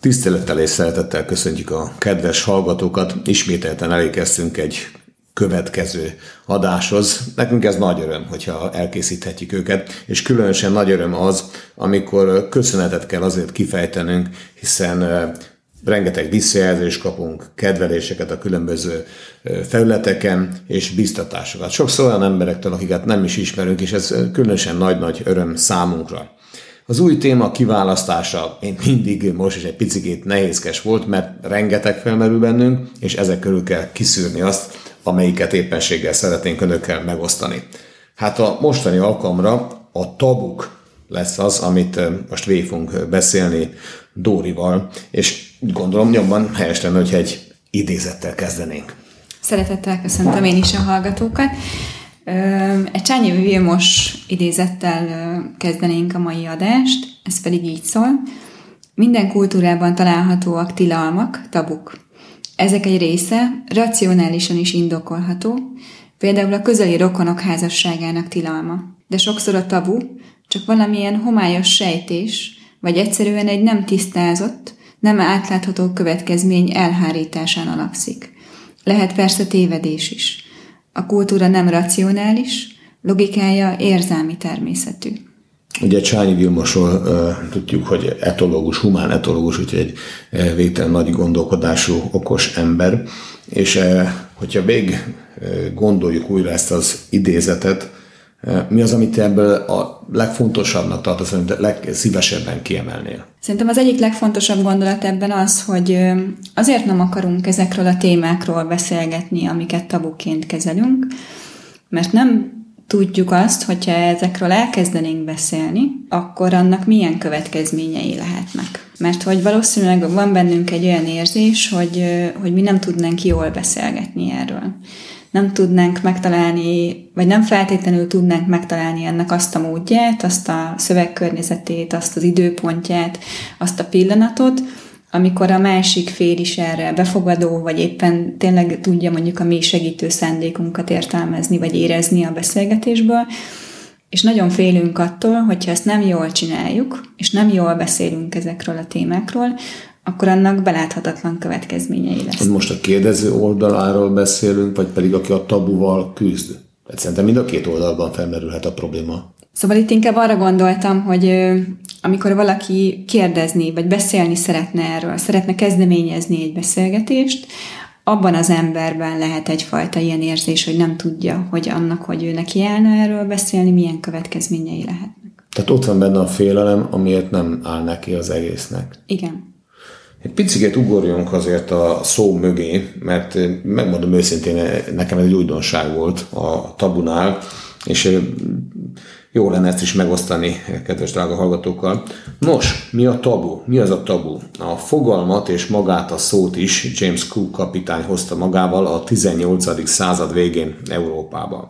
Tisztelettel és szeretettel köszöntjük a kedves hallgatókat. Ismételten elérkeztünk egy következő adáshoz. Nekünk ez nagy öröm, hogyha elkészíthetjük őket, és különösen nagy öröm az, amikor köszönetet kell azért kifejtenünk, hiszen rengeteg visszajelzést kapunk, kedveléseket a különböző felületeken, és biztatásokat. Sokszor olyan emberektől, akiket nem is ismerünk, és ez különösen nagy-nagy öröm számunkra. Az új téma kiválasztása mindig most is egy picit nehézkes volt, mert rengeteg felmerül bennünk, és ezek körül kell kiszűrni azt, amelyiket éppenséggel szeretnénk önökkel megosztani. Hát a mostani alkalomra a tabuk lesz az, amit most végig fogunk beszélni Dórival, és gondolom nyomban helyes lenne, hogyha egy idézettel kezdenénk. Szeretettel köszöntöm én is a hallgatókat. Egy Csányi Vilmos idézettel kezdenénk a mai adást, ez pedig így szól. Minden kultúrában találhatóak tilalmak, tabuk. Ezek egy része racionálisan is indokolható, például a közeli rokonok házasságának tilalma. De sokszor a tabu csak valamilyen homályos sejtés, vagy egyszerűen egy nem tisztázott, nem átlátható következmény elhárításán alapszik. Lehet persze tévedés is. A kultúra nem racionális, logikája érzelmi természetű. Ugye Csányi Vilmosról tudjuk, hogy etológus, humán etológus, úgyhogy egy végtelen nagy gondolkodású, okos ember. És hogyha végig gondoljuk újra ezt az idézetet, mi az, amit ebből a legfontosabbnak tartasz, amit legszívesebben kiemelnél? Szerintem az egyik legfontosabb gondolat ebben az, hogy azért nem akarunk ezekről a témákról beszélgetni, amiket tabuként kezelünk, mert nem tudjuk azt, hogyha ezekről elkezdenénk beszélni, akkor annak milyen következményei lehetnek. Mert hogy valószínűleg van bennünk egy olyan érzés, hogy mi nem tudnánk jól beszélgetni erről. Nem tudnánk megtalálni, vagy nem feltétlenül tudnánk megtalálni ennek azt a módját, azt a szövegkörnyezetét, azt az időpontját, azt a pillanatot, amikor a másik fél is erre befogadó, vagy éppen tényleg tudja mondjuk a mi segítő szándékunkat értelmezni, vagy érezni a beszélgetésből, és nagyon félünk attól, hogyha ezt nem jól csináljuk, és nem jól beszélünk ezekről a témákról, akkor annak beláthatatlan következményei lesz. Most a kérdező oldaláról beszélünk, vagy pedig aki a tabuval küzd? Szerintem mind a két oldalban felmerülhet a probléma. Szóval itt inkább arra gondoltam, hogy amikor valaki kérdezni, vagy beszélni szeretne erről, szeretne kezdeményezni egy beszélgetést, abban az emberben lehet egyfajta ilyen érzés, hogy nem tudja, hogy annak, hogy ő neki állna erről beszélni, milyen következményei lehetnek. Tehát ott van benne a félelem, amiért nem áll neki az egésznek. Igen. Egy picit ugorjunk azért a szó mögé, mert megmondom őszintén, nekem ez egy újdonság volt a tabunál, és jó lenne ezt is megosztani kedves drága hallgatókkal. Nos, mi a tabu? Mi az a tabu? A fogalmat és magát a szót is James Cook kapitány hozta magával a 18. század végén Európában.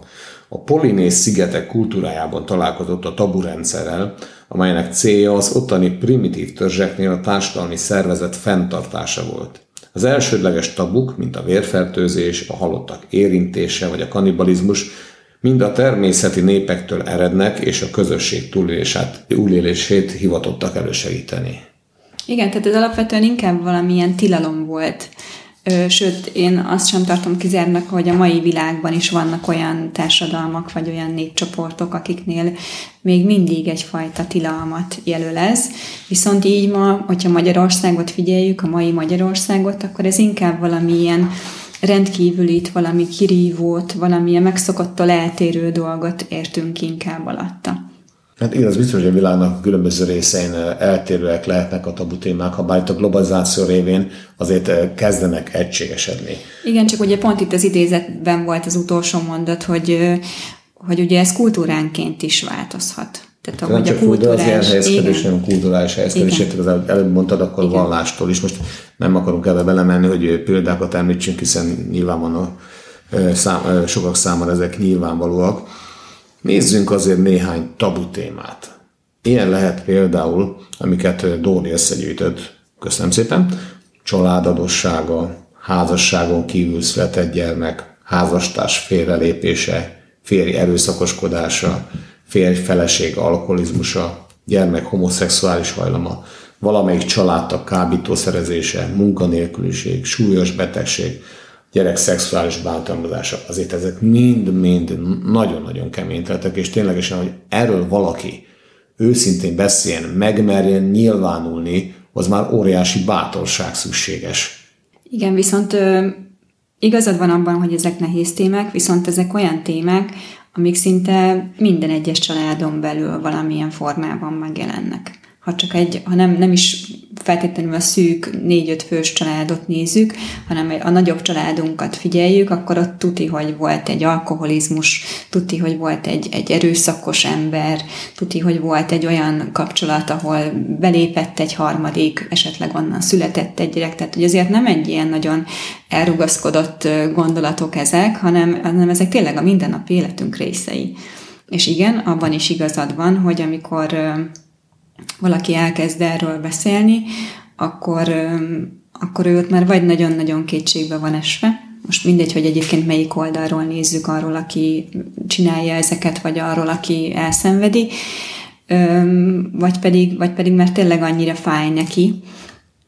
A polinéz szigetek kultúrájában találkozott a tabu rendszerrel, amelynek célja az ottani primitív törzseknél a társadalmi szervezet fenntartása volt. Az elsődleges tabuk, mint a vérfertőzés, a halottak érintése vagy a kannibalizmus, mind a természeti népektől erednek, és a közösség túlélését hivatottak elősegíteni. Igen, tehát ez alapvetően inkább valamilyen tilalom volt. Sőt, én azt sem tartom kizártnak, hogy a mai világban is vannak olyan társadalmak, vagy olyan népcsoportok, akiknél még mindig egyfajta tilalmat jelöl ez. Viszont így ma, hogyha Magyarországot figyeljük, a mai Magyarországot, akkor ez inkább valamilyen rendkívülit, valami kirívót, valamilyen megszokottól eltérő dolgot értünk inkább alatta. Hát igen, az biztos, hogy a világnak különböző részein eltérőek lehetnek a tabu témák, ha bár a globalizáció révén azért kezdenek egységesedni. Igen, csak ugye pont itt az idézetben volt az utolsó mondat, hogy ugye ez kultúránként is változhat. Tehát nem csak kulturális helyezkedés, nem kulturális helyezkedés, tehát előbb mondtad, akkor igen. Vallástól is. Most nem akarunk ebbe belemenni, hogy példákat említsünk, hiszen nyilvánvalóan sokak számára ezek nyilvánvalóak. Nézzünk azért néhány tabu témát. Ilyen lehet például, amiket Dóri összegyűjtött, köszönöm szépen, családadossága, házasságon kívül született gyermek, házastárs félrelépése, férj erőszakoskodása, férj feleség alkoholizmusa, gyermek homoszexuális hajlama, valamelyik családtag kábítószerezése, munkanélküliség, súlyos betegség, gyerek szexuális bántalmazása. Azért ezek mind-mind nagyon-nagyon kemény tettek, és ténylegesen, hogy erről valaki őszintén beszéljen, megmerjen nyilvánulni, az már óriási bátorság szükséges. Igen, viszont igazad van abban, hogy ezek nehéz témák, viszont ezek olyan témák, amik szinte minden egyes családon belül valamilyen formában megjelennek. Ha csak nem is feltétlenül a szűk 4-5 fős családot nézzük, hanem a nagyobb családunkat figyeljük, akkor ott tuti, hogy volt egy alkoholizmus, tuti, hogy volt egy erőszakos ember, tuti, hogy volt egy olyan kapcsolat, ahol belépett egy harmadik, esetleg onnan született egy gyerek. Tehát, hogy azért nem egy ilyen nagyon elrugaszkodott gondolatok ezek, hanem ezek tényleg a mindennapi életünk részei. És igen, abban is igazad van, hogy amikor valaki elkezd erről beszélni, akkor őt már vagy nagyon-nagyon kétségbe van esve. Most mindegy, hogy egyébként melyik oldalról nézzük, arról, aki csinálja ezeket, vagy arról, aki elszenvedi, vagy pedig már tényleg annyira fáj neki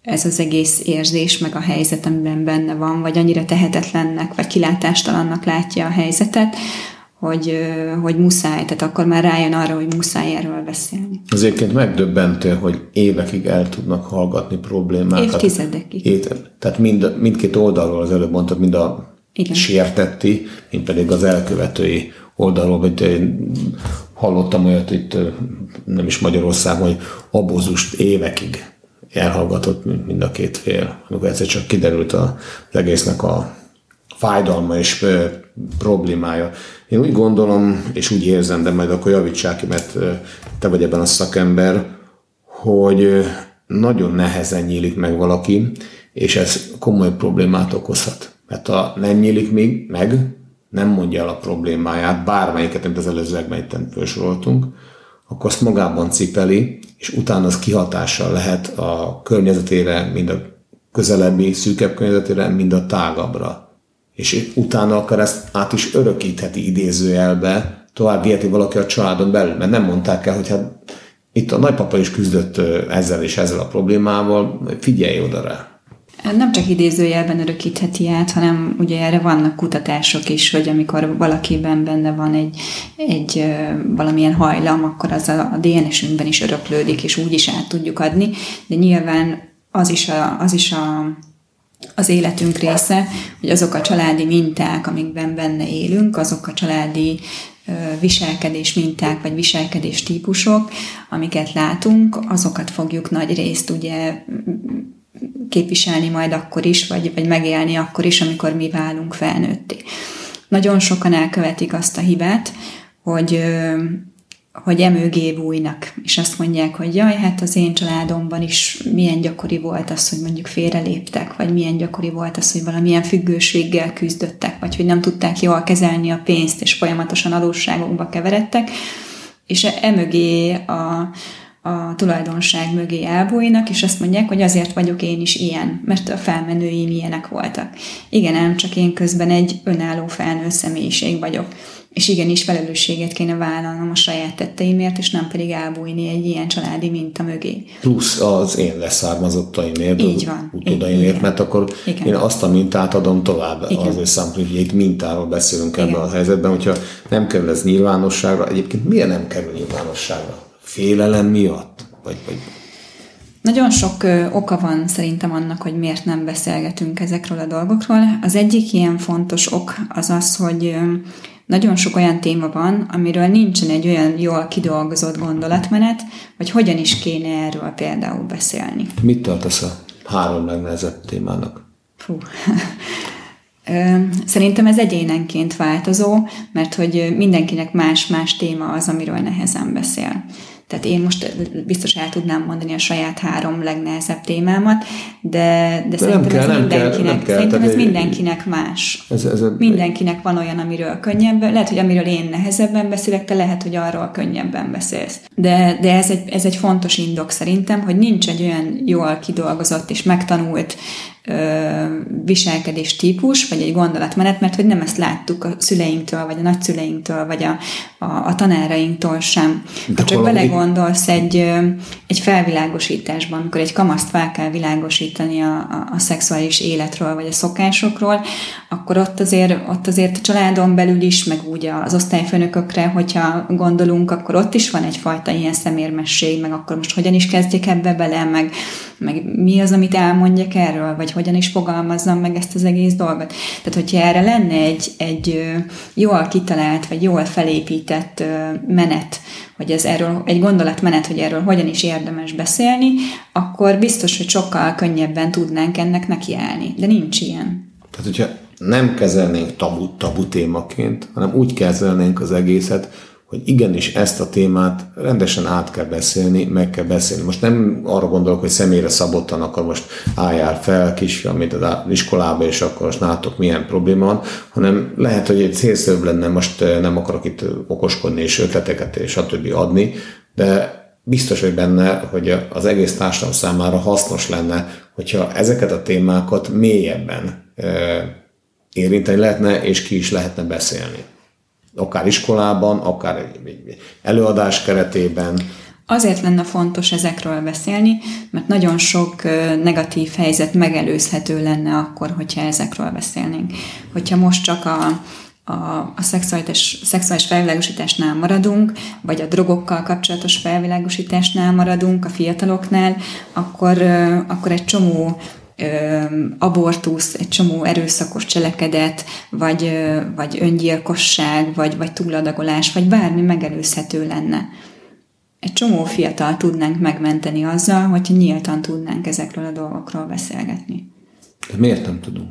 ez az egész érzés, meg a helyzet, amiben benne van, vagy annyira tehetetlennek, vagy kilátástalannak látja a helyzetet, hogy muszáj, tehát akkor már rájön arra, hogy muszáj erről beszélni. Azért megdöbbentő, hogy évekig el tudnak hallgatni problémákat. Évtizedekig. Tehát mindkét oldalról, az előbb mondtad, mind a igen. sértetti, mint pedig az elkövetői oldalról, hogy hallottam olyat itt, nem is Magyarországon, hogy abozust évekig elhallgatott mind a két fél. Amikor egyszer csak kiderült az egésznek a fájdalma és problémája. Én úgy gondolom, és úgy érzem, de majd akkor javítsák ki, mert te vagy ebben a szakember, hogy nagyon nehezen nyílik meg valaki, és ez komoly problémát okozhat. Mert ha nem nyílik még meg, nem mondja el a problémáját, bármelyiket, amit az előzőekben itt felsoroltunk, akkor azt magában cipeli, és utána az kihatással lehet a környezetére, mind a közelebbi, szűkebb környezetére, mind a tágabbra. És utána akár ezt át is örökítheti idézőjelbe, tovább viheti valaki a családon belül, mert nem mondták el, hogy hát itt a nagypapa is küzdött ezzel és ezzel a problémával, figyelj oda rá. Nem csak idézőjelben örökítheti át, hanem ugye erre vannak kutatások is, hogy amikor valakiben benne van egy valamilyen hajlam, akkor az a DNS-ünkben is öröklődik, és úgy is át tudjuk adni, de nyilván az életünk része, hogy azok a családi minták, amikben benne élünk, azok a családi viselkedés minták, vagy viselkedés típusok, amiket látunk, azokat fogjuk nagy részt ugye képviselni majd akkor is, vagy megélni akkor is, amikor mi válunk felnőtté. Nagyon sokan elkövetik azt a hibát, hogy emögé bújnak, és azt mondják, hogy jaj, hát az én családomban is milyen gyakori volt az, hogy mondjuk félreléptek, vagy milyen gyakori volt az, hogy valamilyen függőséggel küzdöttek, vagy hogy nem tudták jól kezelni a pénzt, és folyamatosan adósságokba keveredtek, és emögé a tulajdonság mögé elbújnak, és azt mondják, hogy azért vagyok én is ilyen, mert a felmenőim ilyenek voltak. Igen, ám csak én közben egy önálló felnőtt személyiség vagyok. És igenis felelősséget kéne vállalnom a saját tetteimért, és nem pedig elbújni egy ilyen családi minta mögé. Plusz az én leszármazottaimért, az utódaimért, mert akkor igen. Én azt a mintát adom tovább. Igen. Az ő számomra, hogy itt mintáról beszélünk ebben a helyzetben, hogyha nem kerül ez nyilvánosságra. Egyébként miért nem kerül nyilvánosságra? Félelem miatt? Vagy... Nagyon sok oka van szerintem annak, hogy miért nem beszélgetünk ezekről a dolgokról. Az egyik ilyen fontos ok az, hogy nagyon sok olyan téma van, amiről nincsen egy olyan jól kidolgozott gondolatmenet, hogy hogyan is kéne erről például beszélni. Mit tartasz a 3 legnehezebb témának? Szerintem ez egyénenként változó, mert hogy mindenkinek más-más téma az, amiről nehezen beszél. Tehát én most biztos el tudnám mondani a saját 3 legnehezebb témámat, de szerintem ez mindenkinek más. Mindenkinek van olyan, amiről könnyebben, lehet, hogy amiről én nehezebben beszélek, te lehet, hogy arról könnyebben beszélsz. De ez egy fontos indok szerintem, hogy nincs egy olyan jól kidolgozott és megtanult viselkedés típus, vagy egy gondolatmenet, mert hogy nem ezt láttuk a szüleinktől, vagy a nagyszüleinktől, vagy a tanárainktól sem. De ha csak belegondolsz egy felvilágosításban, amikor egy kamaszt fel kell világosítani a szexuális életről, vagy a szokásokról, akkor ott azért a családon belül is, meg úgy az osztályfőnökökre, hogyha gondolunk, akkor ott is van egyfajta ilyen szemérmesség, meg akkor most hogyan is kezdjek ebbe bele, meg mi az, amit elmondjak erről, vagy hogyan is fogalmazzam meg ezt az egész dolgot. Tehát, hogyha erre lenne egy jól kitalált, vagy jól felépített menet, hogy ez erről, egy gondolatmenet, hogy erről hogyan is érdemes beszélni, akkor biztos, hogy sokkal könnyebben tudnánk ennek nekiállni. De nincs ilyen. Tehát, hogyha nem kezelnénk tabu témaként, hanem úgy kezelnénk az egészet, hogy igenis ezt a témát rendesen át kell beszélni, meg kell beszélni. Most nem arra gondolok, hogy személyre szabottan, akkor most álljál fel, kisfiam, mint az iskolába, és akkor most látok, milyen probléma van, hanem lehet, hogy egy célszöbb lenne, most nem akarok itt okoskodni, és ötleteket, és stb. Adni, de biztos vagy benne, hogy az egész társadalom számára hasznos lenne, hogyha ezeket a témákat mélyebben érinteni lehetne, és ki is lehetne beszélni. Akár iskolában, akár előadás keretében. Azért lenne fontos ezekről beszélni, mert nagyon sok negatív helyzet megelőzhető lenne akkor, hogyha ezekről beszélnénk. Hogyha most csak a szexuális felvilágosításnál maradunk, vagy a drogokkal kapcsolatos felvilágosításnál maradunk a fiataloknál, akkor egy csomó abortusz, egy csomó erőszakos cselekedet, vagy öngyilkosság, vagy túladagolás, vagy bármi megelőzhető lenne. Egy csomó fiatal tudnánk megmenteni azzal, hogyha nyíltan tudnánk ezekről a dolgokról beszélgetni. De miért nem tudunk?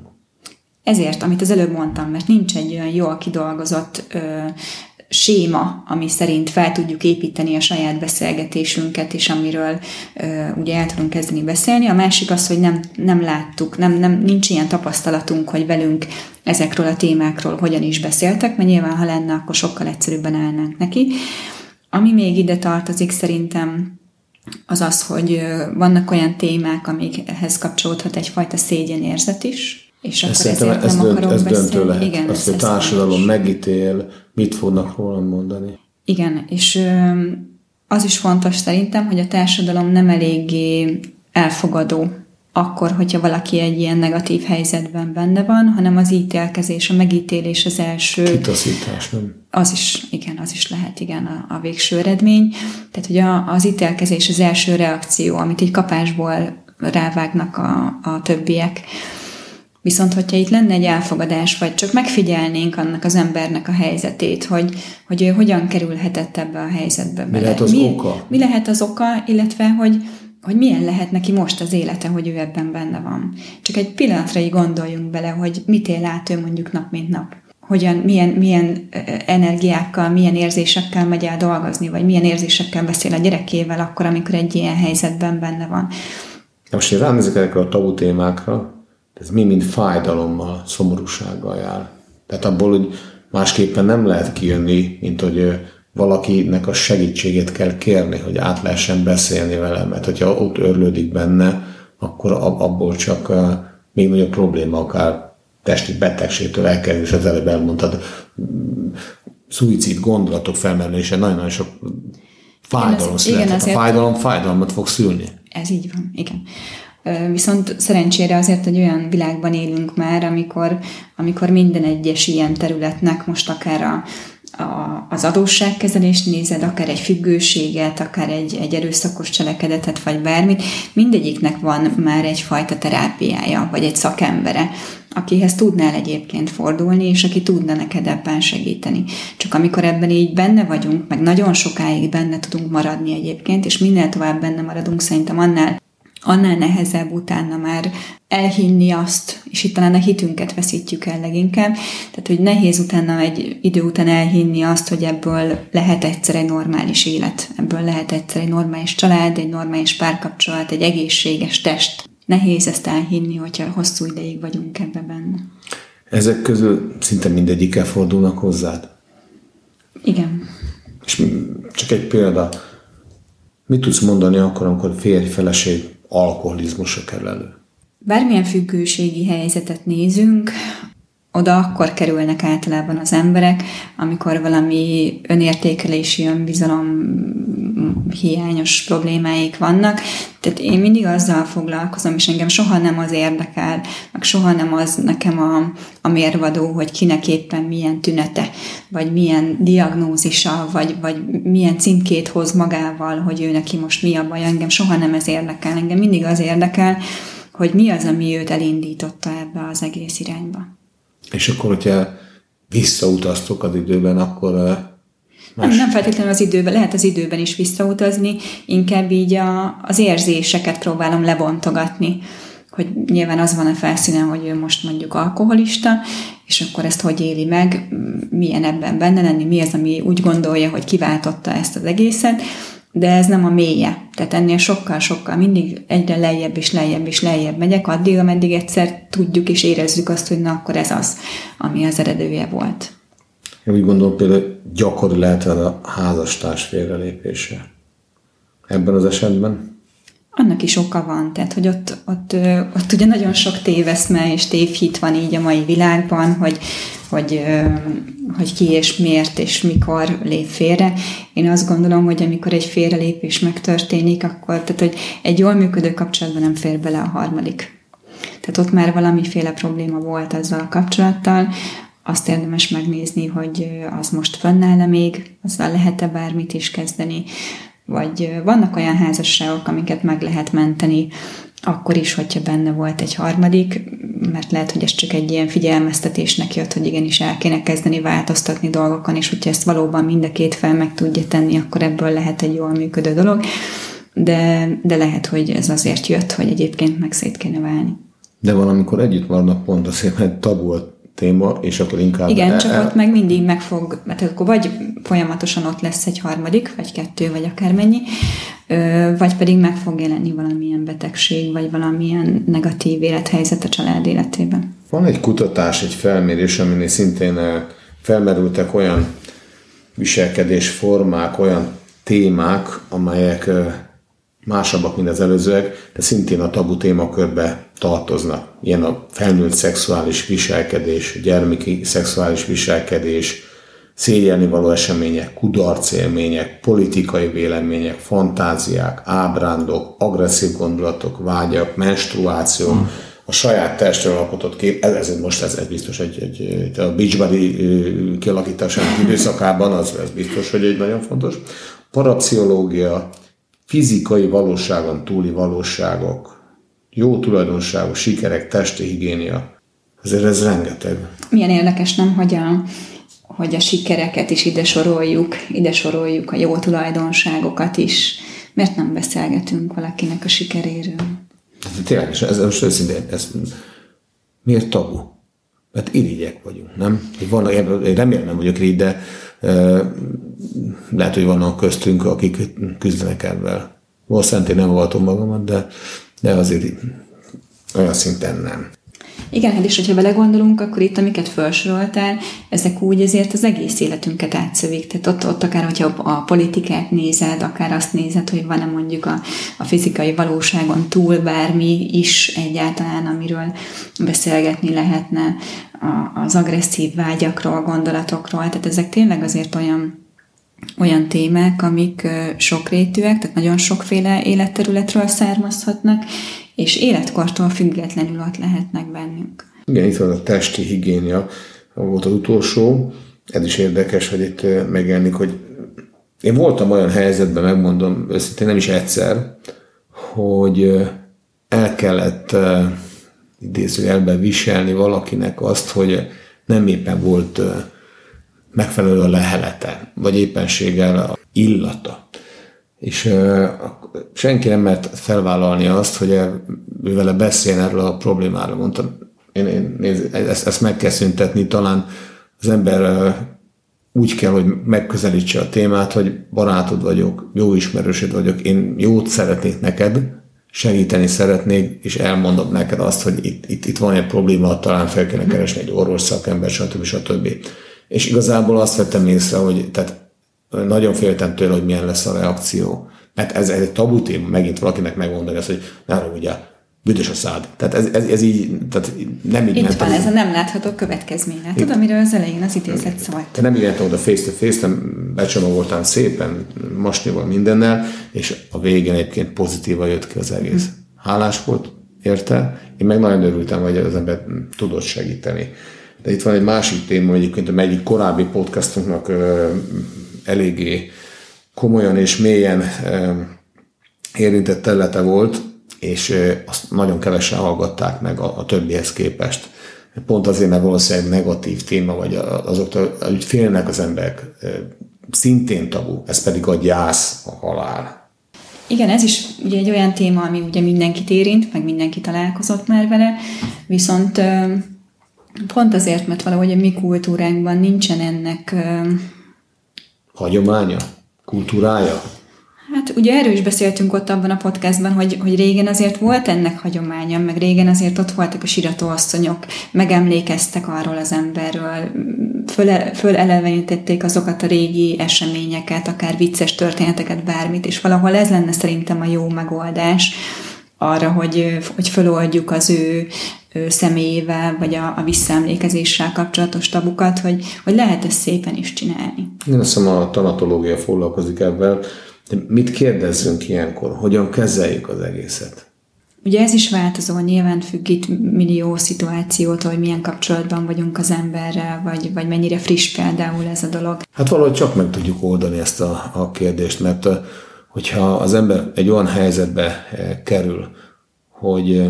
Ezért, amit az előbb mondtam, mert nincs egy olyan jól kidolgozott séma, ami szerint fel tudjuk építeni a saját beszélgetésünket, és amiről ugye el tudunk kezdeni beszélni. A másik az, hogy nem láttuk, nincs ilyen tapasztalatunk, hogy velünk ezekről a témákról hogyan is beszéltek, mert nyilván, ha lenne, akkor sokkal egyszerűbben állnánk neki. Ami még ide tartozik szerintem, az, hogy vannak olyan témák, amikhez kapcsolódhat egyfajta szégyenérzet is, és akkor ezért nem akarok beszélni. Igen, azt, hogy a társadalom megítél, mit fognak rólam mondani. Igen, és az is fontos szerintem, hogy a társadalom nem eléggé elfogadó akkor, hogyha valaki egy ilyen negatív helyzetben benne van, hanem az ítélkezés, a megítélés az első... Kitaszítás, nem? Az is lehet, igen, a végső eredmény. Tehát, hogy az ítélkezés az első reakció, amit így kapásból rávágnak a többiek. Viszont, hogyha itt lenne egy elfogadás, vagy csak megfigyelnénk annak az embernek a helyzetét, hogy ő hogyan kerülhetett ebbe a helyzetbe bele. Mi lehet az oka? Mi lehet az oka, illetve, hogy milyen lehet neki most az élete, hogy ő ebben benne van. Csak egy pillanatra így gondoljunk bele, hogy mit él át ő mondjuk nap, mint nap. Hogyan, milyen energiákkal, milyen érzésekkel megy el dolgozni, vagy milyen érzésekkel beszél a gyerekével akkor, amikor egy ilyen helyzetben benne van. Most én ránézek ezekre a tabu témákra, ez mind fájdalommal, szomorúsággal jár. Tehát abból úgy másképpen nem lehet kijönni, mint hogy valakinek a segítségét kell kérni, hogy át lehessen beszélni vele, mert hogyha ott örlődik benne, akkor abból csak még nagyobb probléma, akár testi betegségtől elkerül, és az előbb elmondtad, szuicid gondolatok felmerülése, nagyon-nagyon sok fájdalom született. A fájdalom fájdalmat fog szülni. Ez így van, igen. Viszont szerencsére azért egy olyan világban élünk már, amikor minden egyes ilyen területnek, most akár az adósságkezelést nézed, akár egy függőséget, akár egy erőszakos cselekedetet, vagy bármit, mindegyiknek van már egyfajta terápiája, vagy egy szakembere, akihez tudnál egyébként fordulni, és aki tudna neked ebben segíteni. Csak amikor ebben így benne vagyunk, meg nagyon sokáig benne tudunk maradni egyébként, és minél tovább benne maradunk, szerintem annál nehezebb utána már elhinni azt, és itt talán a hitünket veszítjük el leginkább, tehát hogy nehéz utána egy idő után elhinni azt, hogy ebből lehet egyszer egy normális élet, ebből lehet egyszer egy normális család, egy normális párkapcsolat, egy egészséges test. Nehéz ezt elhinni, hogyha hosszú ideig vagyunk ebben benne. Ezek közül szinte mindegyikkel fordulnak hozzád? Igen. És csak egy példa. Mit tudsz mondani akkor, amikor férj-feleség alkoholizmusra kerül elő? Bármilyen függőségi helyzetet nézünk, oda akkor kerülnek általában az emberek, amikor valami önértékelési, önbizalom hiányos problémáik vannak. Tehát én mindig azzal foglalkozom, és engem soha nem az érdekel, meg soha nem az nekem a mérvadó, hogy kinek éppen milyen tünete, vagy milyen diagnózisa, vagy milyen címkét hoz magával, hogy ő neki most mi a baj. Engem soha nem ez érdekel. Engem mindig az érdekel, hogy mi az, ami őt elindította ebbe az egész irányba. És akkor, hogyha visszautaztok az időben, akkor nem feltétlenül az időben, lehet az időben is visszautazni, inkább így az érzéseket próbálom lebontogatni, hogy nyilván az van a felszínen, hogy ő most mondjuk alkoholista, és akkor ezt hogy éli meg, milyen ebben benne lenni, mi az, ami úgy gondolja, hogy kiváltotta ezt az egészet, de ez nem a mélye. Tehát ennél sokkal-sokkal mindig egyre lejjebb megyek, addig, ameddig egyszer tudjuk és érezzük azt, hogy na, akkor ez az, ami az eredője volt. Én úgy gondolom, például gyakori lehet a házastárs félrelépése. Ebben az esetben? Annak is oka van, tehát hogy ott ugye nagyon sok téveszme és tévhit van így a mai világban, hogy ki és miért és mikor lép félre. Én azt gondolom, hogy amikor egy félrelépés megtörténik, akkor tehát, hogy egy jól működő kapcsolatban nem fér bele a harmadik. Tehát ott már valamiféle probléma volt azzal a kapcsolattal, azt érdemes megnézni, hogy az most fönnáll-e még, azzal lehet-e bármit is kezdeni, vagy vannak olyan házasságok, amiket meg lehet menteni, akkor is, hogyha benne volt egy harmadik, mert lehet, hogy ez csak egy ilyen figyelmeztetésnek jött, hogy igenis el kéne kezdeni változtatni dolgokon, és hogyha ezt valóban mind a két fel meg tudja tenni, akkor ebből lehet egy jól működő dolog, de lehet, hogy ez azért jött, hogy egyébként meg szét kéne válni. De valamikor együtt vannak pont azért, mert tabu a téma, és akkor inkább... Igen, csak ott meg mindig meg fog, mert akkor vagy folyamatosan ott lesz egy harmadik, vagy kettő, vagy akármennyi, vagy pedig meg fog jelenni valamilyen betegség, vagy valamilyen negatív élethelyzet a család életében. Van egy kutatás, egy felmérés, amin szintén felmerültek olyan viselkedésformák, olyan témák, amelyek másabbak, mint az előzőek, de szintén a tabu témakörbe tartoznak. Ilyen a felnőtt szexuális viselkedés, gyermeki szexuális viselkedés, szégyelnivaló események, kudarcélmények, politikai vélemények, fantáziák, ábrándok, agresszív gondolatok, vágyak, menstruáció, a saját testről alkotott kép, ez biztos egy a beachbody kialakításának időszakában, ez biztos, hogy egy nagyon fontos. Parapszichológia, fizikai valóságon túli valóságok, jó tulajdonságok, sikerek, testi higiénia. Azért ez rengeteg. Milyen érdekes, nem, hogy a sikereket is ide soroljuk a jó tulajdonságokat is. Mert nem beszélgetünk valakinek a sikeréről? Tényleg, és ez most őszintén, ez miért tabu? Mert irigyek vagyunk, nem? Én remélem nem vagyok irigy, de lehet, hogy vannak köztünk, akik küzdenek ebben. Valószínűleg nem voltam magamat, de azért olyan szinten nem. Igen, hát és hogyha belegondolunk, akkor itt, amiket felsoroltál, ezek úgy azért az egész életünket átszövik. Tehát ott akár, hogyha a politikát nézed, akár azt nézed, hogy van-e mondjuk a fizikai valóságon túl bármi is egyáltalán, amiről beszélgetni lehetne, az agresszív vágyakról, gondolatokról. Tehát ezek tényleg azért olyan témák, amik sokrétűek, tehát nagyon sokféle életterületről származhatnak, és életkortól függetlenül ott lehetnek bennünk. Igen, itt van a testi higiénia, volt az utolsó, ez is érdekes, hogy itt megjelenik, hogy én voltam olyan helyzetben, megmondom őszintén, nem is egyszer, hogy el kellett idézőjelben viselni valakinek azt, hogy nem éppen volt megfelelő a lehelete, vagy éppenséggel a illata. És senki nem mert felvállalni azt, hogy ő vele beszéljen erről a problémáról. Mondtam, ezt meg kell szüntetni, talán az ember úgy kell, hogy megközelítse a témát, hogy barátod vagyok, jó ismerősöd vagyok, én jót szeretnék neked, segíteni szeretnék, és elmondom neked azt, hogy itt van egy probléma, talán fel kellene keresni egy orvos szakember, stb. És igazából azt vettem észre, hogy tehát nagyon féltem tőle, hogy milyen lesz a reakció. Mert ez egy tabu téma, megint valakinek megmondani azt, hogy ne haragudjál, büdös a szád. Tehát ez így, tehát nem így ment. Itt van ez a nem látható következménye. Tudom, amiről az elején az idézet szólt. Te nem így mentem oda face to face, nem becsomagoltam szépen, masnival mindennel, és a végén egyébként pozitívan jött ki az egész. Hálás volt érte. Én meg nagyon örültem, hogy az ember tudott segíteni. De itt van egy másik téma, egyébként a egyik korábbi podcastunknak eléggé komolyan és mélyen érintett területe volt, és azt nagyon kevesen hallgatták meg a többihez képest. Pont azért, mert valószínűleg negatív téma, vagy azoktól, hogy félnek az emberek. Szintén tabu, ez pedig a gyász, a halál. Igen, ez is ugye egy olyan téma, ami ugye mindenkit érint, meg mindenki találkozott már vele, viszont pont azért, mert valahogy a mi kultúránkban nincsen ennek hagyománya, kultúrája. Hát ugye erről is beszéltünk ott abban a podcastban, hogy régen azért volt ennek hagyománya, meg régen azért ott voltak a siratóasszonyok, megemlékeztek arról az emberről, fölelevenítették azokat a régi eseményeket, akár vicces történeteket, bármit, és valahol ez lenne szerintem a jó megoldás arra, hogy föloldjuk az ő személyével, vagy a visszaemlékezéssel kapcsolatos tabukat, hogy lehet ezt szépen is csinálni. Én azt hiszem, a tanatológia foglalkozik ebben. De mit kérdezzünk ilyenkor? Hogyan kezeljük az egészet? Ugye ez is változó, nyilván függ itt millió szituációtól, hogy milyen kapcsolatban vagyunk az emberrel, vagy mennyire friss például ez a dolog. Hát valahogy csak meg tudjuk oldani ezt a kérdést, mert hogyha az ember egy olyan helyzetbe kerül, hogy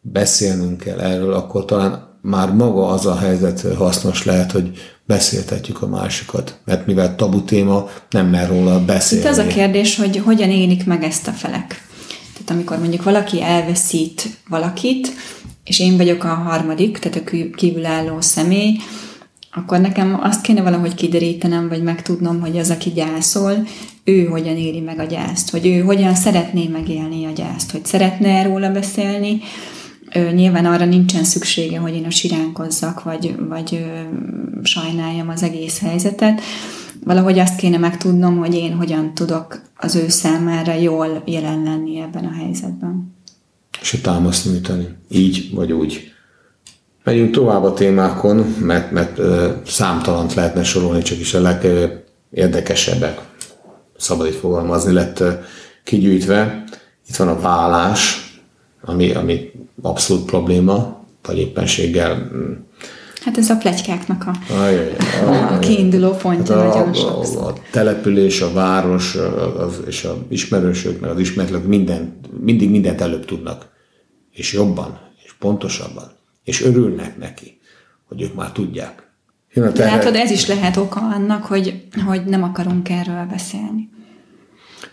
beszélnünk kell erről, akkor talán már maga az a helyzet hasznos lehet, hogy beszéltetjük a másikat. Mert mivel tabu téma, nem mer róla beszélni. Itt az a kérdés, hogy hogyan élik meg ezt a felek. Tehát amikor mondjuk valaki elveszít valakit, és én vagyok a harmadik, tehát a kívülálló személy, akkor nekem azt kéne valahogy kiderítenem, vagy megtudnom, hogy az, aki gyászol, ő hogyan éli meg a gyászt, vagy ő hogyan szeretné megélni a gyászt, hogy szeretne róla beszélni. Nyilván arra nincsen szüksége, hogy én a siránkozzak, vagy sajnáljam az egész helyzetet. Valahogy azt kéne megtudnom, hogy én hogyan tudok az ő számára jól jelen lenni ebben a helyzetben. És a támaszt nyújtani. Így vagy úgy. Megyünk tovább a témákon, mert számtalant lehetne sorolni, csak is a legérdekesebbek, szabad így fogalmazni, lett kigyűjtve. Itt van a vállás, ami abszolút probléma, vagy éppenséggel... Hát ez a pletykáknak a kiinduló pontja nagyon sokszor. A település, a város és az ismerősök, meg az ismeretlők mindig mindent előbb tudnak. És jobban, és pontosabban. És örülnek neki, hogy ők már tudják. Látod, ez is lehet oka annak, hogy nem akarunk erről beszélni.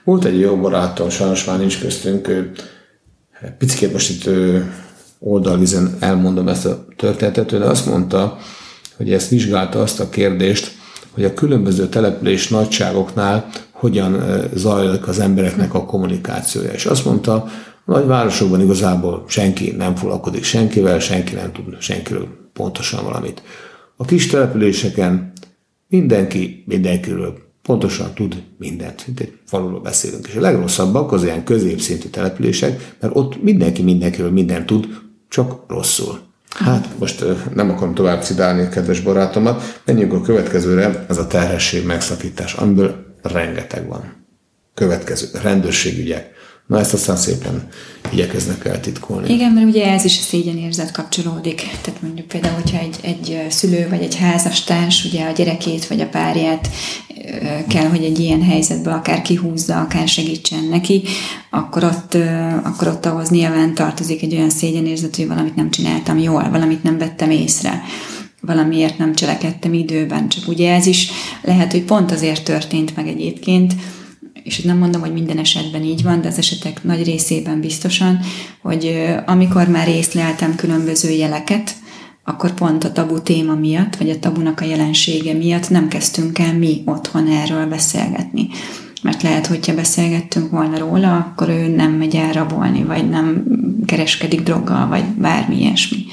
Volt egy jó barátom, sajnos már nincs köztünk, picikét most itt oldalvizen elmondom ezt a történetet, de azt mondta, hogy ezt vizsgálta azt a kérdést, hogy a különböző település nagyságoknál hogyan zajlik az embereknek a kommunikációja. És azt mondta, a nagyvárosokban igazából senki nem foglalkozik senkivel, senki nem tud senkiről pontosan valamit. A kis településeken mindenki mindenkiről pontosan tud mindent. Itt egy faluról beszélünk. És a legrosszabbak az ilyen középszintű települések, mert ott mindenki mindenkiről mindent tud, csak rosszul. Hát most nem akarom tovább cidálni kedves barátomat, menjünk a következőre, ez a terhesség megszakítás, amiből rengeteg van. Következő, rendőrségügyek. Na ezt aztán szépen igyekeznek eltitkolni. Igen, mert ugye ez is a szégyenérzet kapcsolódik. Tehát mondjuk például, hogyha egy szülő vagy egy házastárs, ugye a gyerekét vagy a párját kell, hogy egy ilyen helyzetből akár kihúzza, akár segítsen neki, akkor ott ahhoz nyilván tartozik egy olyan szégyenérzet, hogy valamit nem csináltam jól, valamit nem vettem észre, valamiért nem cselekedtem időben. Csak ugye ez is lehet, hogy pont azért történt meg egyébként, és nem mondom, hogy minden esetben így van, de az esetek nagy részében biztosan, hogy amikor már észleltem különböző jeleket, akkor pont a tabu téma miatt, vagy a tabunak a jelensége miatt nem kezdtünk el mi otthon erről beszélgetni. Mert lehet, hogyha beszélgettünk volna róla, akkor ő nem megy el rabolni, vagy nem kereskedik droggal, vagy bármi ilyesmi.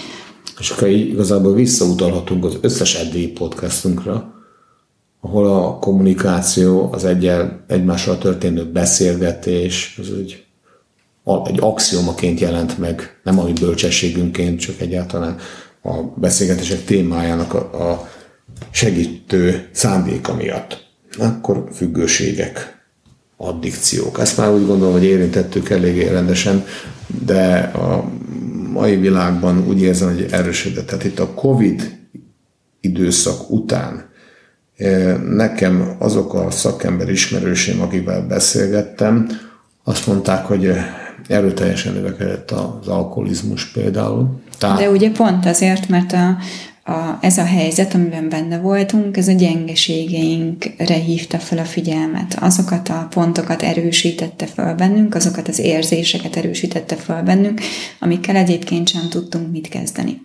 És akkor igazából visszautalhatunk az összes eddigi podcastunkra, ahol a kommunikáció, az egymással történő beszélgetés, az úgy egy axiomaként jelent meg, nem a mi bölcsességünként, csak egyáltalán a beszélgetések témájának a segítő szándéka miatt. Akkor függőségek, addikciók. Ezt már úgy gondolom, hogy érintettük eléggé rendesen, de a mai világban úgy érzem, hogy erősödött. Tehát itt a Covid időszak után nekem azok a szakember ismerőseim, akivel beszélgettem, azt mondták, hogy erőteljesen növekedett az alkoholizmus például. De ugye pont azért, mert ez a helyzet, amiben benne voltunk, ez a gyengeségeinkre hívta fel a figyelmet. Azokat a pontokat erősítette fel bennünk, azokat az érzéseket erősítette fel bennünk, amikkel egyébként sem tudtunk mit kezdeni.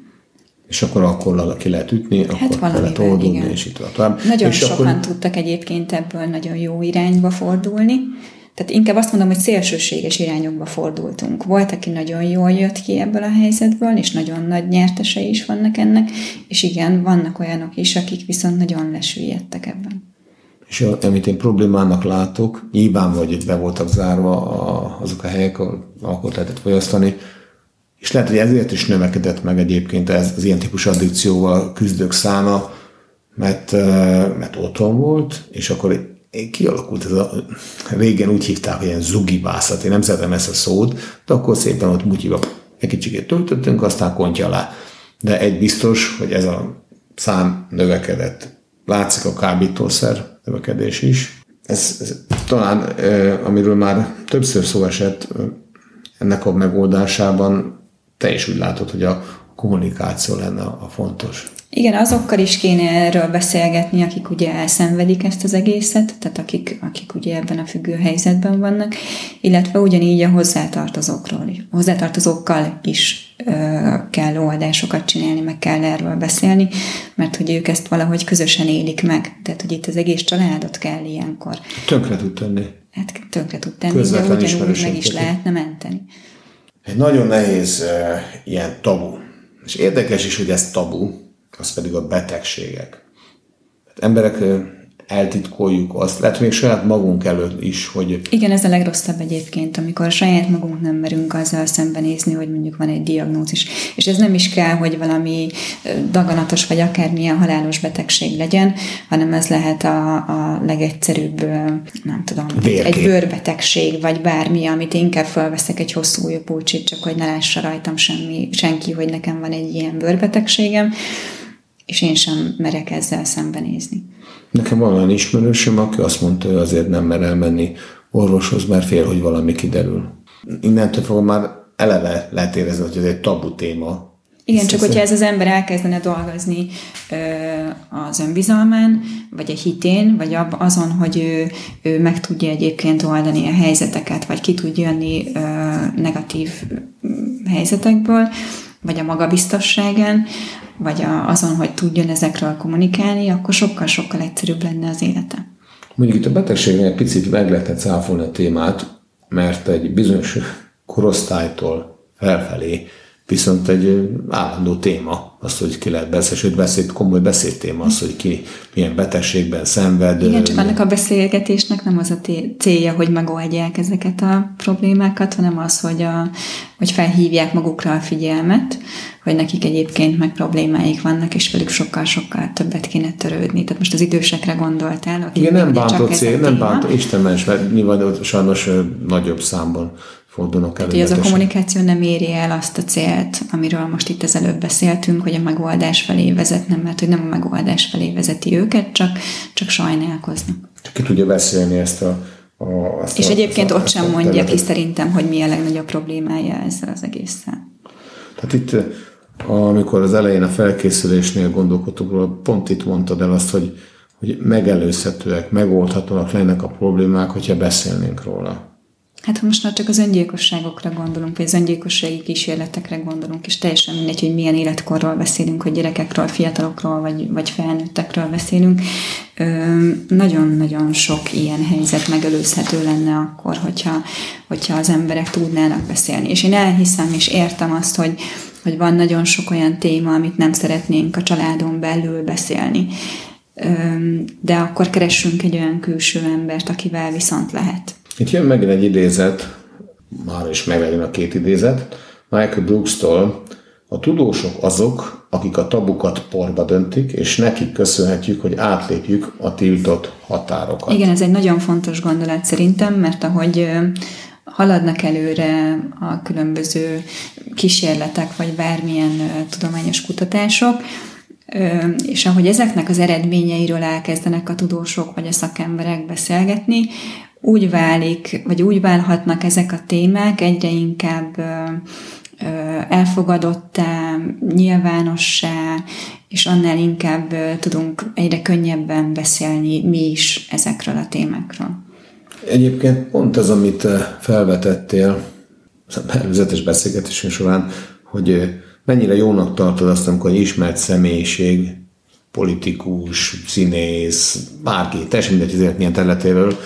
És akkor alkohollal ki lehet ütni, hát akkor kellett oldulni, és itt tovább. Nagyon és sokan akkor... tudtak egyébként ebből nagyon jó irányba fordulni. Tehát inkább azt mondom, hogy szélsőséges irányokba fordultunk. Volt, aki nagyon jól jött ki ebből a helyzetből, és nagyon nagy nyertesei is vannak ennek, és igen, vannak olyanok is, akik viszont nagyon lesüllyedtek ebben. És amit én problémának látok, nyilván vagy, hogy be voltak zárva azok a helyek, ahol alkoholt lehetett fogyasztani, és lehet, hogy ezért is növekedett meg egyébként ez az ilyen típusú addikcióval küzdők száma, mert otthon volt, és akkor kialakult ez a... Régen úgy hívták, hogy ilyen zugibászat. Én nem szeretem ezt a szót, de akkor szépen ott mutyiba egy kicsikét töltöttünk, aztán kontja alá. De egy biztos, hogy ez a szám növekedett. Látszik a kábítószer növekedés is. Ez talán, amiről már többször szó esett, ennek a megoldásában te is úgy látod, hogy a kommunikáció lenne a fontos. Igen, azokkal is kéne erről beszélgetni, akik ugye elszenvedik ezt az egészet, tehát akik ugye ebben a függő helyzetben vannak, illetve ugyanígy a hozzátartozókkal is kell oldásokat csinálni, meg kell erről beszélni, mert hogy ők ezt valahogy közösen élik meg, tehát hogy itt az egész családot kell ilyenkor. Tönkre tud tenni, de ugyanúgy meg is lehetne menteni. Egy nagyon nehéz ilyen tabu, és érdekes is, hogy ez tabu, az pedig a betegségek. Hát emberek, eltitkoljuk azt, lehet még saját magunk előtt is, hogy... Igen, ez a legrosszabb egyébként, amikor saját magunk nem merünk azzal szembenézni, hogy mondjuk van egy diagnózis. És ez nem is kell, hogy valami daganatos, vagy akármilyen halálos betegség legyen, hanem ez lehet a legegyszerűbb, nem tudom, egy bőrbetegség, vagy bármi, amit inkább felveszek egy hosszú ujjú pulcsit, csak hogy ne lássa rajtam senki, hogy nekem van egy ilyen bőrbetegségem, és én sem merek ezzel szembenézni. Nekem van olyan ismerősöm, aki azt mondta, hogy azért nem mer elmenni orvoshoz, mert fél, hogy valami kiderül. Innentől fogom már eleve lehet érezni, hogy ez egy tabu téma. Igen, csak hogyha ez az ember elkezdene dolgozni az önbizalmán, vagy a hitén, vagy azon, hogy ő meg tudja egyébként oldani a helyzeteket, vagy ki tud jönni negatív helyzetekből, vagy a magabiztosságán, vagy azon, hogy tudjon ezekről kommunikálni, akkor sokkal-sokkal egyszerűbb lenne az élete. Mondjuk itt a betegségnél egy picit meg lehetett száfolni a témát, mert egy bizonyos korosztálytól felfelé viszont egy állandó téma az, hogy ki lehet beszélni, sőt komoly beszédtéma az, hogy ki milyen betegségben szenved. Igen, csak annak a beszélgetésnek nem az a célja, hogy megoldják ezeket a problémákat, hanem az, hogy felhívják magukra a figyelmet, hogy nekik egyébként meg problémáik vannak, és velük sokkal-sokkal többet kéne törődni. Tehát most az idősekre gondoltál, akik igen, nem bántó cél, nem bántó, Isten ments, mert nyilván sajnos nagyobb számban fordulnak elő. Tehát, hogy ez a kommunikáció nem éri el azt a célt, amiről most itt az előbb beszéltünk, hogy a megoldás felé vezetne, mert hogy nem a megoldás felé vezeti őket, csak sajnálkoznak. Csak ki tudja beszélni ezt és egyébként ott sem mondja ki szerintem, hogy mi a legnagyobb problémája ezzel az egésszel. Tehát itt, amikor az elején a felkészülésnél gondolkodtuk, pont itt mondtad el azt, hogy megelőzhetőek, megoldhatóak lennek a problémák, hogyha beszélnénk róla. Hát most már csak az öngyilkosságokra gondolunk, vagy az öngyilkossági kísérletekre gondolunk, és teljesen mindegy, hogy milyen életkorról beszélünk, hogy gyerekekről, fiatalokról, vagy felnőttekről beszélünk. Nagyon-nagyon sok ilyen helyzet megelőzhető lenne akkor, hogyha az emberek tudnának beszélni. És én elhiszem és értem azt, hogy van nagyon sok olyan téma, amit nem szeretnénk a családon belül beszélni. De akkor keressünk egy olyan külső embert, akivel viszont lehet. Itt jön megint egy idézet, már is meglegyen a két idézet, Michael Brooks-tól: a tudósok azok, akik a tabukat porba döntik, és nekik köszönhetjük, hogy átlépjük a tiltott határokat. Igen, ez egy nagyon fontos gondolat szerintem, mert ahogy haladnak előre a különböző kísérletek, vagy bármilyen tudományos kutatások, és ahogy ezeknek az eredményeiről elkezdenek a tudósok vagy a szakemberek beszélgetni, úgy válik, vagy úgy válhatnak ezek a témák egyre inkább elfogadottá, nyilvánossá, és annál inkább tudunk egyre könnyebben beszélni mi is ezekről a témákról. Egyébként pont az, amit felvetettél a előzetes beszélgetésünk során, hogy mennyire jónak tartod azt, amikor egy ismert személyiség, politikus, színész, bárki, teljesen mindegy, ezért milyen területéről,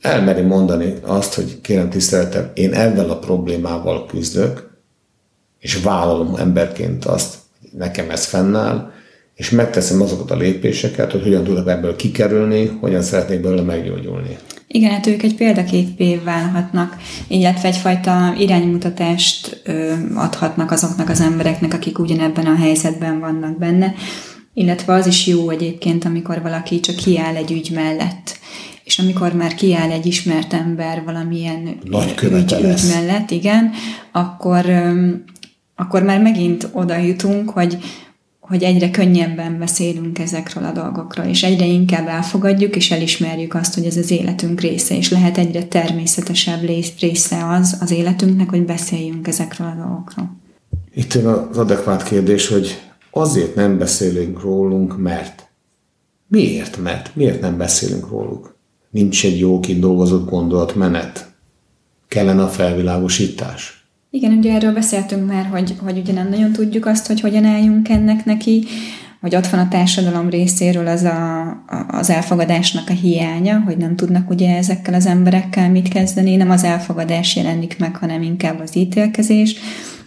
elmeri mondani azt, hogy kérem tiszteletem, én ezzel a problémával küzdök, és vállalom emberként azt, hogy nekem ez fennáll, és megteszem azokat a lépéseket, hogy hogyan tudok ebből kikerülni, hogyan szeretnék belőle meggyógyulni. Igen, hát ők egy példaképé válhatnak, illetve egyfajta iránymutatást adhatnak azoknak az embereknek, akik ugyanebben a helyzetben vannak benne, illetve az is jó egyébként, amikor valaki csak kiáll egy ügy mellett, és amikor már kiáll egy ismert ember valamilyen ügy mellett, igen, akkor már megint oda jutunk, hogy egyre könnyebben beszélünk ezekről a dolgokról, és egyre inkább elfogadjuk, és elismerjük azt, hogy ez az életünk része, és lehet egyre természetesebb része az életünknek, hogy beszéljünk ezekről a dolgokról. Itt jön az adekvát kérdés, hogy azért nem beszélünk rólunk, mert miért? Miért nem beszélünk róluk? Nincs egy jó kidolgozott gondolatmenet? Kellene a felvilágosítás? Igen, ugye erről beszéltünk már, hogy ugye nem nagyon tudjuk azt, hogy hogyan álljunk ennek neki, hogy ott van a társadalom részéről az elfogadásnak a hiánya, hogy nem tudnak ugye ezekkel az emberekkel mit kezdeni, nem az elfogadás jelenik meg, hanem inkább az ítélkezés.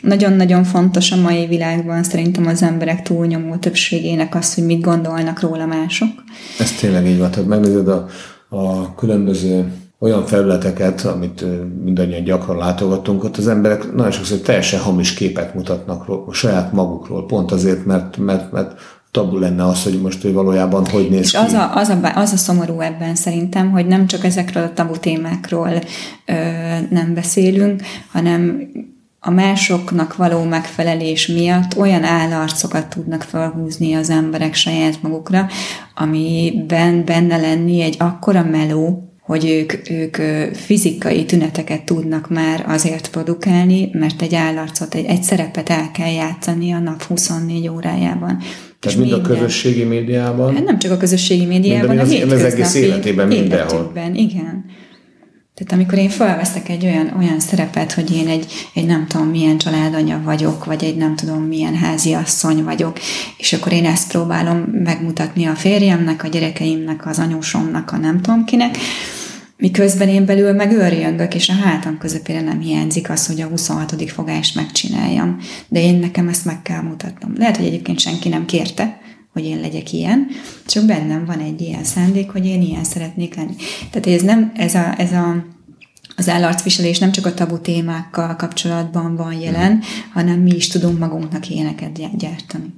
Nagyon-nagyon fontos a mai világban szerintem az emberek túlnyomó többségének az, hogy mit gondolnak róla mások. Ez tényleg így van, hogy megnézed a különböző olyan felületeket, amit mindannyian gyakran látogatunk, ott az emberek nagyon sokszor teljesen hamis képet mutatnak saját magukról, pont azért, mert tabu lenne az, hogy most ő valójában hogy néz ki. És az a szomorú ebben szerintem, hogy nem csak ezekről a tabu témákról nem beszélünk, hanem a másoknak való megfelelés miatt olyan állarcokat tudnak felhúzni az emberek saját magukra, amiben benne lenni egy akkora meló, hogy ők fizikai tüneteket tudnak már azért produkálni, mert egy állarcot, egy szerepet el kell játszani a nap 24 órájában. Tehát mind a közösségi médiában? Hát nem csak a közösségi médiában, a hétköznapi az egész életében, mindenhol. Igen. Tehát amikor én felveszek egy olyan szerepet, hogy én egy nem tudom milyen családanya vagyok, vagy egy nem tudom milyen háziasszony vagyok, és akkor én ezt próbálom megmutatni a férjemnek, a gyerekeimnek, az anyósomnak, a nem tudom kinek, miközben én belül meg őrjöngök, és a hátam közepére nem hiányzik az, hogy a 26. fogást megcsináljam. De én nekem ezt meg kell mutatnom. Lehet, hogy egyébként senki nem kérte, hogy én legyek ilyen, csak bennem van egy ilyen szándék, hogy én ilyen szeretnék lenni. Tehát az állarcviselés nem csak a tabu témákkal kapcsolatban van jelen, hanem mi is tudunk magunknak ilyeneket gyártani.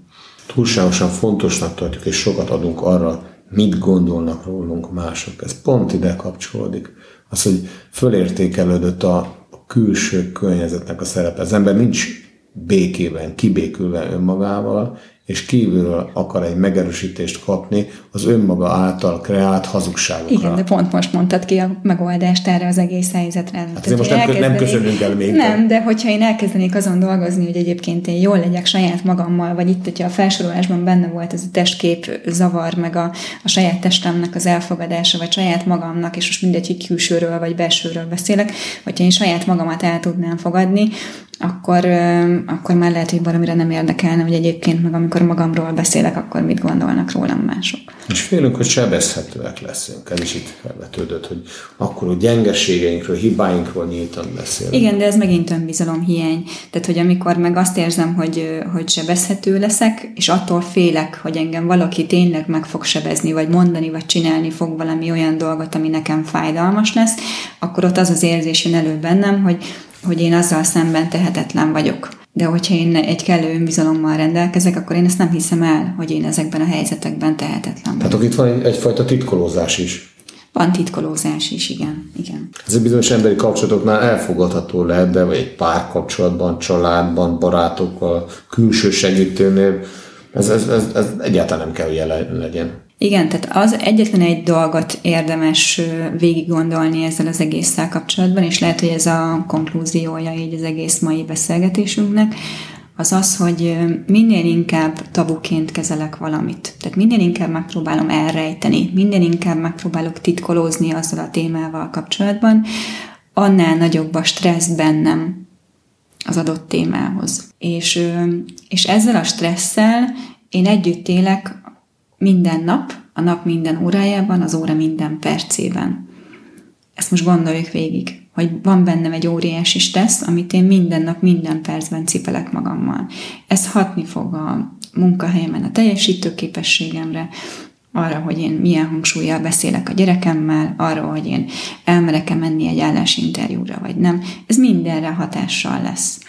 Túlságosan fontosnak tartjuk, és sokat adunk arra, mit gondolnak rólunk mások. Ez pont ide kapcsolódik. Az, hogy fölértékelődött a külső környezetnek a szerepe. Az ember nincs békében, kibékülve önmagával, és kívülről akar egy megerősítést kapni az önmaga által kreált hazugságokra. Igen, de pont most mondtad ki a megoldást erre az egész helyzetre. Hát azért most nem köszönünk el még. Nem, de hogyha én elkezdenék azon dolgozni, hogy egyébként én jól legyek saját magammal, vagy itt, hogyha a felsorolásban benne volt ez a testkép zavar, meg a saját testemnek az elfogadása, vagy saját magamnak, és most mindegy, hogy külsőről vagy belsőről beszélek, hogyha én saját magamat el tudnám fogadni, akkor már lehet, hogy valamire nem érdekelne, hogy egyébként meg amikor magamról beszélek, akkor mit gondolnak rólam mások. És félünk, hogy sebezhetőek leszünk. Ez is itt felvetődött, hogy akkor a gyengeségeinkről, hibáinkról nyíltan beszélünk. Igen, de ez megint önbizalomhiány. Tehát, hogy amikor meg azt érzem, hogy sebezhető leszek, és attól félek, hogy engem valaki tényleg meg fog sebezni, vagy mondani, vagy csinálni fog valami olyan dolgot, ami nekem fájdalmas lesz, akkor ott az érzés jön elő bennem, hogy hogy én azzal szemben tehetetlen vagyok. De hogyha én egy kellő önbizalommal rendelkezek, akkor én ezt nem hiszem el, hogy én ezekben a helyzetekben tehetetlen vagyok. Tehát itt van egyfajta titkolózás is. Van titkolózás is, igen. Igen. Ez egy bizonyos emberi kapcsolatoknál elfogadható lehet, de egy párkapcsolatban, családban, barátokkal, külső segítőnél ez egyáltalán nem kell, hogy jelen legyen. Igen, tehát az egyetlen egy dolgot érdemes végig gondolni ezzel az egésszel kapcsolatban, és lehet, hogy ez a konklúziója így az egész mai beszélgetésünknek, az az, hogy minél inkább tabuként kezelek valamit. Tehát minél inkább megpróbálom elrejteni, minél inkább megpróbálok titkolózni azzal a témával kapcsolatban, annál nagyobb a stressz bennem az adott témához. És ezzel a stresszel én együtt élek minden nap, a nap minden órájában, az óra minden percében. Ezt most gondoljuk végig, hogy van bennem egy óriási stressz, amit én minden nap, minden percben cipelek magammal. Ez hatni fog a munkahelyemen a teljesítőképességemre, arra, hogy én milyen hangsúllyal beszélek a gyerekemmel, arra, hogy én elmerek-e menni egy állásinterjúra, vagy nem. Ez mindenre hatással lesz.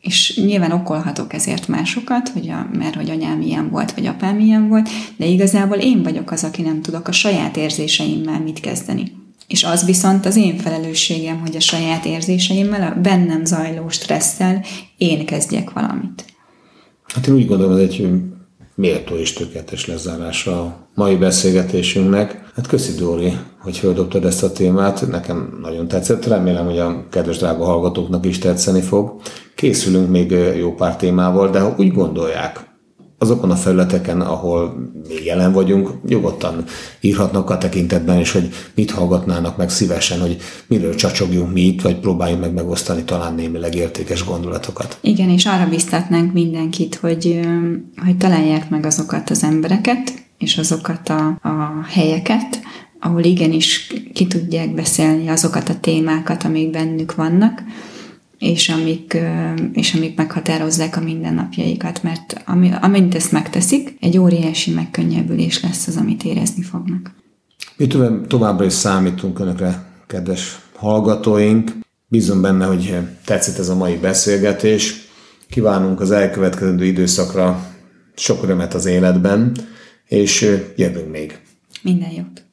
És nyilván okolhatok ezért másokat, mert hogy anyám ilyen volt, vagy apám ilyen volt, de igazából én vagyok az, aki nem tudok a saját érzéseimmel mit kezdeni. És az viszont az én felelősségem, hogy a saját érzéseimmel, a bennem zajló stresszel én kezdjek valamit. Hát én úgy gondolom, hogy méltó és tökéletes lezárása a mai beszélgetésünknek. Hát köszi, Dóri, hogy földobtad ezt a témát. Nekem nagyon tetszett. Remélem, hogy a kedves drága hallgatóknak is tetszeni fog. Készülünk még jó pár témával, de ha úgy gondolják, azokon a felületeken, ahol még jelen vagyunk, nyugodtan írhatnak a tekintetben is, hogy mit hallgatnának meg szívesen, hogy miről csacsogjunk mi itt, vagy próbáljunk meg megosztani talán némileg értékes gondolatokat. Igen, és arra biztatnánk mindenkit, hogy találják meg azokat az embereket, és azokat a helyeket, ahol igenis ki tudják beszélni azokat a témákat, amik bennük vannak, és amik meghatározzák a mindennapjaikat, mert amint ezt megteszik, egy óriási megkönnyebbülés lesz az, amit érezni fognak. Mi továbbra is számítunk önökre, kedves hallgatóink. Bízom benne, hogy tetszett ez a mai beszélgetés. Kívánunk az elkövetkező időszakra sok örömet az életben, és jövünk még. Minden jót!